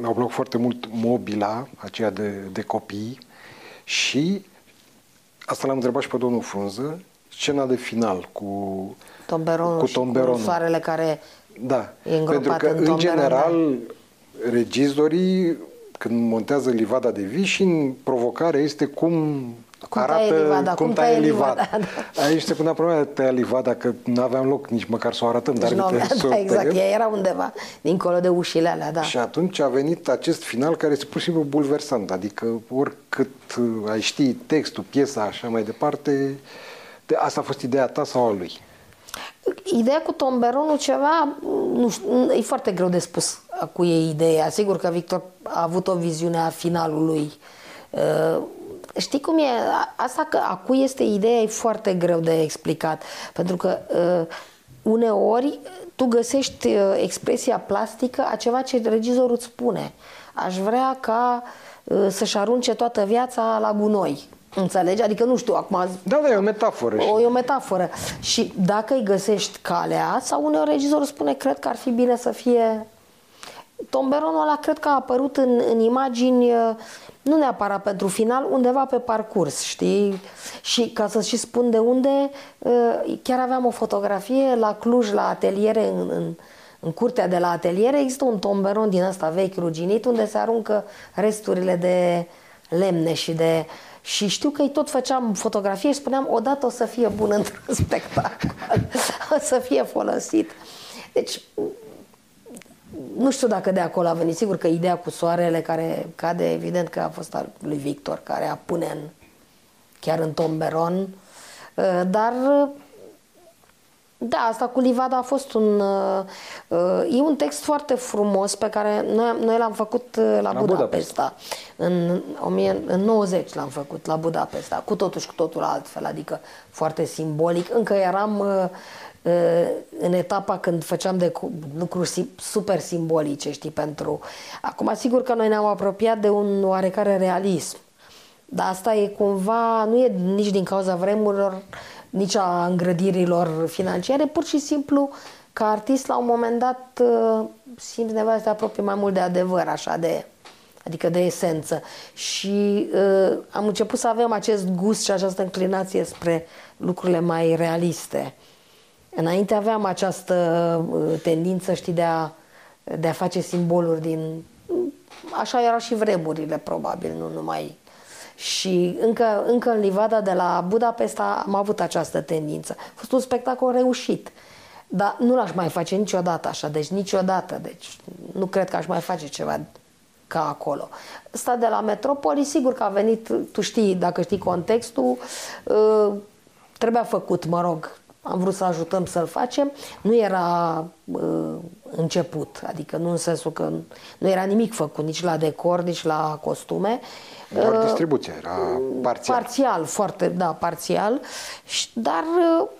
mi-au plăcut foarte mult mobila, aceea de, de copii și... Asta l-am întrebat și pe domnul Frunză, scena de final cu tomberonul, cu tomberonul. Cu soarele care da, e îngropat pentru că, în, în general, regizorii, când montează Livada de Vișini, provocarea este cum cum arată taie livada, cum taie livada. Da. Aici se punea problema de tăia livada, că nu aveam loc nici măcar să o arătăm. Dar nu, da, da, exact, ea era undeva, dincolo de ușile alea. Da. Și atunci a venit acest final care este pur și simplu bulversant, adică oricât ai ști textul, piesa, așa mai departe, de asta a fost ideea ta sau a lui? Ideea cu tomberonul ceva, nu știu, e foarte greu de spus cu ei ideea. Sigur că Victor a avut o viziune a finalului. Știi cum e? Asta că a cui este ideea e foarte greu de explicat. Pentru că uneori tu găsești expresia plastică a ceva ce regizorul îți spune. Aș vrea ca să-și arunce toată viața la gunoi. Înțelegi? Adică nu știu, acum... Da, da, e o metaforă. O, e o metaforă. Și dacă îi găsești calea, sau uneori regizorul spune, cred că ar fi bine să fie... Tomberonul ăla cred că a apărut în, în imagini, nu neapărat pentru final, undeva pe parcurs, știi? Și ca să și spun de unde, chiar aveam o fotografie la Cluj, la ateliere, în... în În curtea de la ateliere există un tomberon din ăsta vechi, ruginit, unde se aruncă resturile de lemne și de... Și știu că îi tot făceam fotografie și spuneam, odată o să fie bun într-un spectacol, o să fie folosit. Deci, nu știu dacă de acolo a venit. Sigur că ideea cu soarele care cade, evident că a fost al lui Victor, care a pune în, chiar în tomberon, dar... Da, asta cu livada a fost un... Uh, e un text foarte frumos pe care noi, noi l-am făcut uh, la, la Budapesta. Budapesta. În nouăzeci l-am făcut la Budapesta, cu totul și cu totul altfel, adică foarte simbolic. Încă eram uh, uh, în etapa când făceam de lucruri super simbolice, știi, pentru... Acum, sigur că noi ne-am apropiat de un oarecare realism, dar asta e cumva... Nu e nici din cauza vremurilor, nici a îngrădirilor financiare, pur și simplu, ca artist, la un moment dat, simți nevoia să te apropii mai mult de adevăr, așa, de, adică de esență. Și uh, am început să avem acest gust și această înclinație spre lucrurile mai realiste. Înainte aveam această uh, tendință, știi, de a, de a face simboluri din... Așa erau și vremurile, probabil, nu numai... Și încă, încă în livada de la Budapesta am avut această tendință. A fost un spectacol reușit, dar nu l-aș mai face niciodată așa, deci niciodată. Deci nu cred că aș mai face ceva ca acolo. Ăsta de la Metropolis, sigur că a venit, tu știi, dacă știi contextul, trebuia făcut, mă rog, am vrut să ajutăm să-l facem. Nu era început, adică nu în sensul că nu era nimic făcut, nici la decor, nici la costume. Doar distribuția era parțial. Parțial, foarte, da, parțial. Dar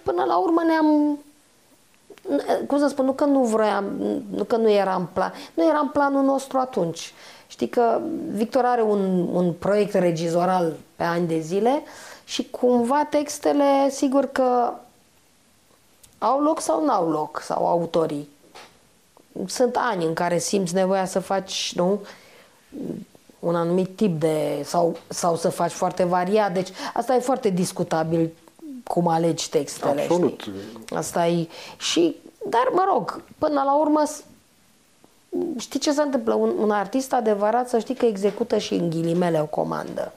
până la urmă ne-am... Cum să spun, nu că nu vroiam, nu că nu era în plan, nu era în planul nostru atunci. Știi că Victor are un, un proiect regizoral pe ani de zile și cumva textele, sigur că au loc sau n-au loc, sau autorii. Sunt ani în care simți nevoia să faci, nu... un anumit tip de... Sau, sau să faci foarte variat. Deci asta e foarte discutabil cum alegi textele. Absolut. Știi? Asta e... Și, dar mă rog, până la urmă știi ce se întâmplă? Un, un artist adevărat, să știi că execută și în ghilimele o comandă.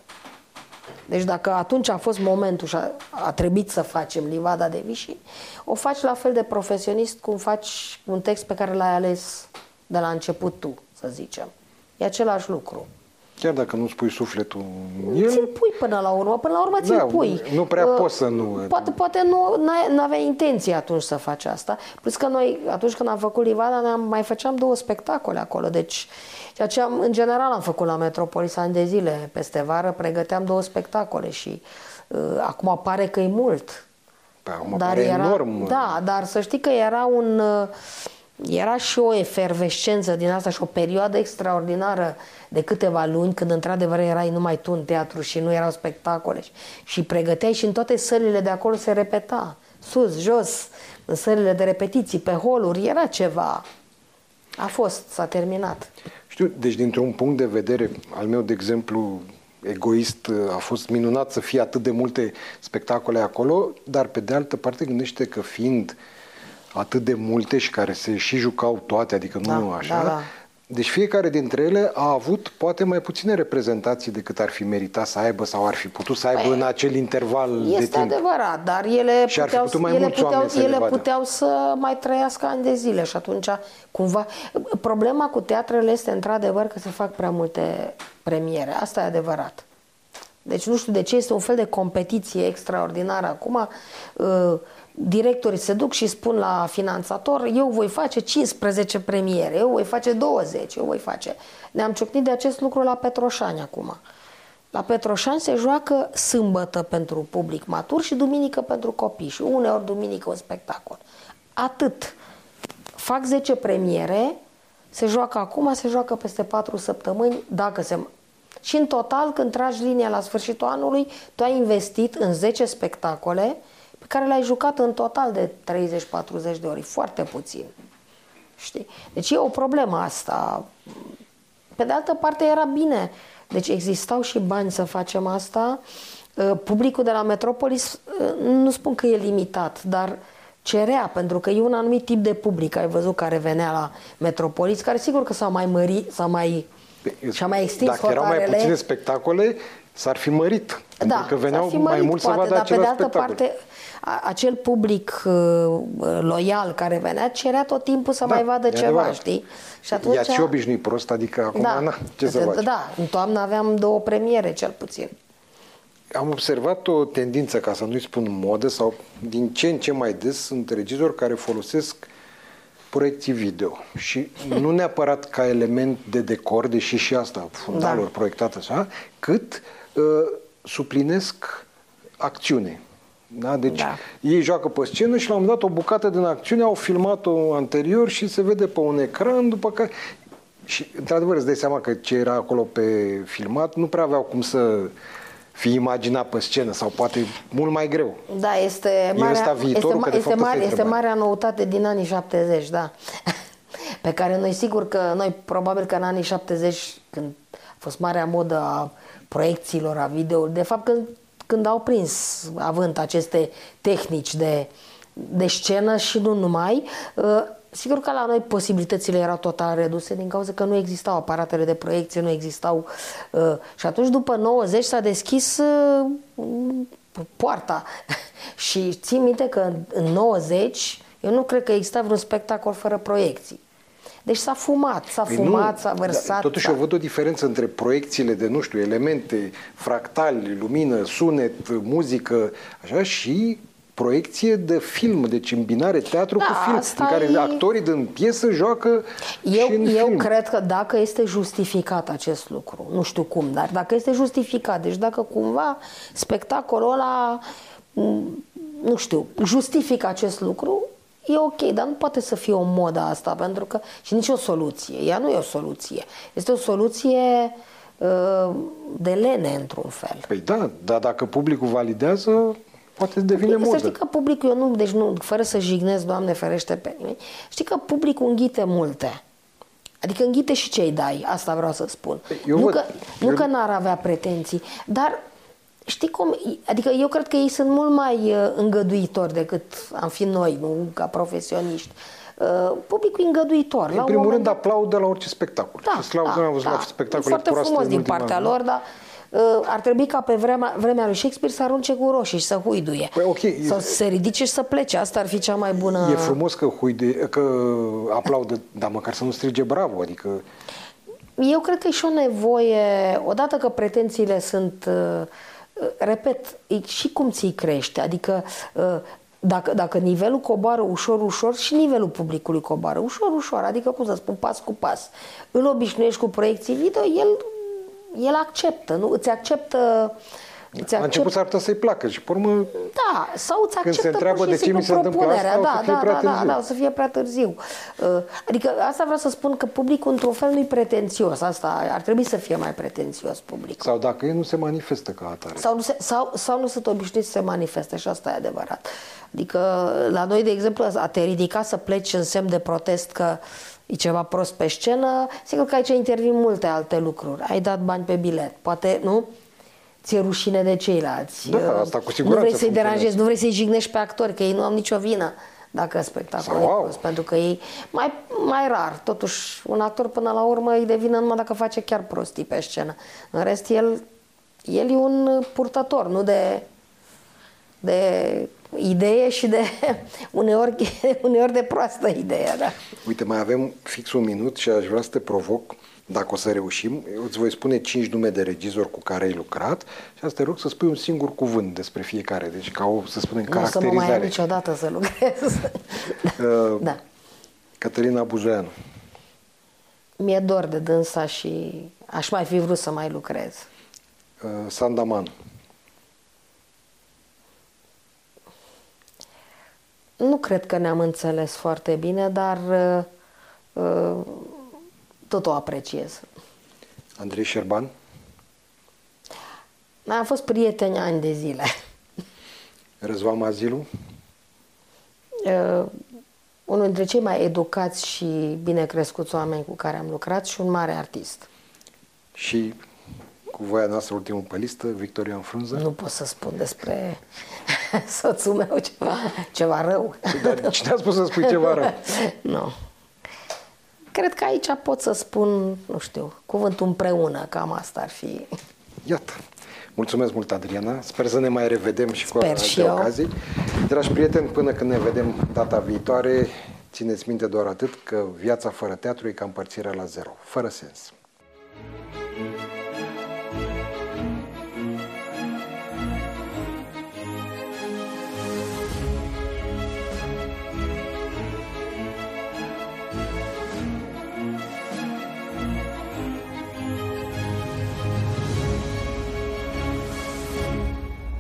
Deci dacă atunci a fost momentul și a, a trebuit să facem livada de Vichy, o faci la fel de profesionist cum faci un text pe care l-ai ales de la început tu, să zicem. E același lucru. Chiar dacă nu-ți pui sufletul în el... Ți-l pui până la urmă, până la urmă ți-l da, pui. Nu prea uh, poți să nu... Poate, poate nu aveai intenție atunci să faci asta. Plus că noi, atunci când am făcut livada, ne-am mai făceam două spectacole acolo. Deci, ceea ce am, în general am făcut la Metropolis ani de zile, peste vară, pregăteam două spectacole și uh, acum pare că e mult. Acum pare enorm. Da, dar să știi că era un... Uh, Era și o efervescență din asta și o perioadă extraordinară de câteva luni, când într-adevăr erai numai tu în teatru și nu erau spectacole și, și pregăteai și în toate sălile de acolo se repeta, sus, jos, în sălile de repetiții, pe holuri, era ceva. A fost, s-a terminat. Știu, deci dintr-un punct de vedere al meu, de exemplu, egoist, a fost minunat să fie atât de multe spectacole acolo, dar pe de altă parte gândește că fiind atât de multe și care se și jucau toate, adică nu da, așa, da, da. Deci fiecare dintre ele a avut poate mai puține reprezentații decât ar fi meritat să aibă sau ar fi putut să aibă păi, în acel interval de timp. Este adevărat, dar ele puteau, putut mai ele, puteau, să, ele puteau să mai trăiască ani de zile și atunci cumva... Problema cu teatrele este într-adevăr că se fac prea multe premiere, asta e adevărat. Deci nu știu de ce, este un fel de competiție extraordinară acum. Directorii se duc și spun la finanțator, eu voi face cincisprezece premiere, eu voi face douăzeci, eu voi face... Ne-am ciocnit de acest lucru la Petroșani acum. La Petroșani se joacă sâmbătă pentru public matur și duminică pentru copii și uneori duminică un spectacol. Atât. Fac zece premiere, se joacă acum, se joacă peste patru săptămâni, dacă se... Și în total, când tragi linia la sfârșitul anului, tu ai investit în zece spectacole pe care le-ai jucat în total de treizeci-patruzeci de ori. Foarte puțin. Știi? Deci e o problemă asta. Pe de altă parte era bine. Deci existau și bani să facem asta. Publicul de la Metropolis, nu spun că e limitat, dar cerea, pentru că e un anumit tip de public, ai văzut, care venea la Metropolis, care sigur că s-a mai mărit, s-a mai... și-a mai extins Dacă erau mai puține spectacole, s-ar fi mărit. Da, pentru că veneau mărit, mai mult poate, să vadă același spectacol. Dar pe de altă parte, acel public uh, loial care venea, cerea tot timpul să da, mai vadă ceva, adevărat. Știi? Și atunci... I-ați și obișnuit prost, adică acum, da, na, ce să faci? Da, în toamnă aveam două premiere, cel puțin. Am observat o tendință, ca să nu-i spun modă, sau din ce în ce mai des sunt regizori care folosesc proiecții video și nu neapărat ca element de decor, deși și asta, fundalul da. proiectat așa, cât uh, suplinesc acțiune. Da? Deci da. ei joacă pe scenă și la un moment dat o bucată din acțiune au filmat-o anterior și se vede pe un ecran, după care... Și într-adevăr îți dai seama că ce era acolo pe filmat nu prea aveau cum să... fi imaginat pe scenă sau poate mult mai greu. Da, este marea, viitorul, este, este, mare, este marea noutate din anii șaptezeci, da. Pe care noi sigur că, noi probabil că în anii șaptezeci, când a fost marea modă a proiecțiilor, a video, de fapt când, când au prins având aceste tehnici de, de scenă și nu numai, sigur că la noi posibilitățile erau total reduse din cauza că nu existau aparatele de proiecție, nu existau... Uh, și atunci după nouăzeci s-a deschis uh, poarta. Și țin minte că în nouăzeci eu nu cred că exista vreun spectacol fără proiecții. Deci s-a fumat, s-a fumat, s-a vărsat. Totuși eu văd o diferență între proiecțiile de, nu știu, elemente, fractali, lumină, sunet, muzică, așa, și... proiecție de film, deci îmbinare teatru da, cu film, în care e... actorii din piesă joacă eu, și în eu film. Cred că dacă este justificat acest lucru, nu știu cum, dar dacă este justificat, deci dacă cumva spectacolul ăla, nu știu, justifică acest lucru, e ok, dar nu poate să fie o modă asta, pentru că, și nici o soluție, ea nu e o soluție, este o soluție de lene, într-un fel. Păi da, dar dacă publicul validează, poate devine modă. Să știi că publicul, eu nu, deci nu, fără să jignesc, Doamne ferește, pe nimeni, știi că publicul înghite multe. Adică înghite și ce-i dai, asta vreau să spun. Eu nu văd, că eu... nu că n-ar avea pretenții, dar știi cum, adică eu cred că ei sunt mult mai îngăduitori decât am fi noi, nu ca profesioniști. Publicul îngăduitor. În primul rând aplaudă la orice spectacol. Da, da, da, la spectacole e foarte frumos din partea lor, dar ar trebui ca pe vremea, vremea lui Shakespeare să arunce cu roșii și să huiduie. Păi, okay. Sau să se ridice și să plece. Asta ar fi cea mai bună... E frumos că, huide, că aplaudă, dar măcar să nu strige bravo. Adică... Eu cred că e și o nevoie, odată că pretențiile sunt, repet, și cum ți-i crește. Adică dacă, dacă nivelul coboară ușor, ușor și nivelul publicului coboară ușor, ușor, adică cum să spun, pas cu pas, îl obișnuiești cu proiecții video, el... El acceptă, nu? Îți acceptă... Îți acceptă... La început s-ar putea să-i placă și, pe urmă, da, sau îți acceptă pur și simplu propunerea. Da, da, da, da, da, o să fie prea târziu. Adică asta vreau să spun, că publicul într-un fel nu-i pretențios. Asta ar trebui să fie mai pretențios publicul. Sau dacă ei nu se manifestă ca atare. Sau nu, se, sau, sau nu sunt obișnuiți să se manifeste și asta e adevărat. Adică la noi, de exemplu, a te ridica să pleci în semn de protest că e ceva prost pe scenă, sigur că aici intervin multe alte lucruri. Ai dat bani pe bilet, poate, nu? Ți-e rușine de ceilalți. Da, asta cu siguranță. Nu vrei să-i deranjezi, nu vrei să-i jignești pe actori, că ei nu au nicio vină. dacă spectacolul e prost, pentru că ei mai, mai rar, totuși un actor până la urmă îi devine numai dacă face chiar prostii pe scenă. În rest, el, el e un purtător, nu de, de idee și de uneori, uneori de proastă idee. Da. Uite, mai avem fix un minut și aș vrea să te provoc. Dacă o să reușim, eu îți voi spune cinci nume de regizori cu care ai lucrat și asta te rog să spui un singur cuvânt despre fiecare, deci ca o, să spunem, caracterizare. Nu o să mă mai am niciodată să lucrez. uh, da. Cătălina Bujoianu. Mi-e dor de dânsa și aș mai fi vrut să mai lucrez. Uh, Sandaman. Nu cred că ne-am înțeles foarte bine, dar uh, uh, tot o apreciez. Andrei Șerban? Am fost prieteni ani de zile. Răzvan Mazilu? Uh, unul dintre cei mai educați și bine crescuți oameni cu care am lucrat și un mare artist. Și cu voia noastră, ultimul pe listă, Victoria în frunză? Nu pot să spun despre soțul meu ceva, ceva rău. Dar cine a spus să spui ceva rău? Nu. No. Cred că aici pot să spun, nu știu, cuvântul împreună, cam asta ar fi. Iată. Mulțumesc mult, Adriana. Sper să ne mai revedem și cu alte ocazii. Dragi prieteni, până când ne vedem data viitoare, țineți minte doar atât, că viața fără teatru e ca împărțirea la zero, fără sens.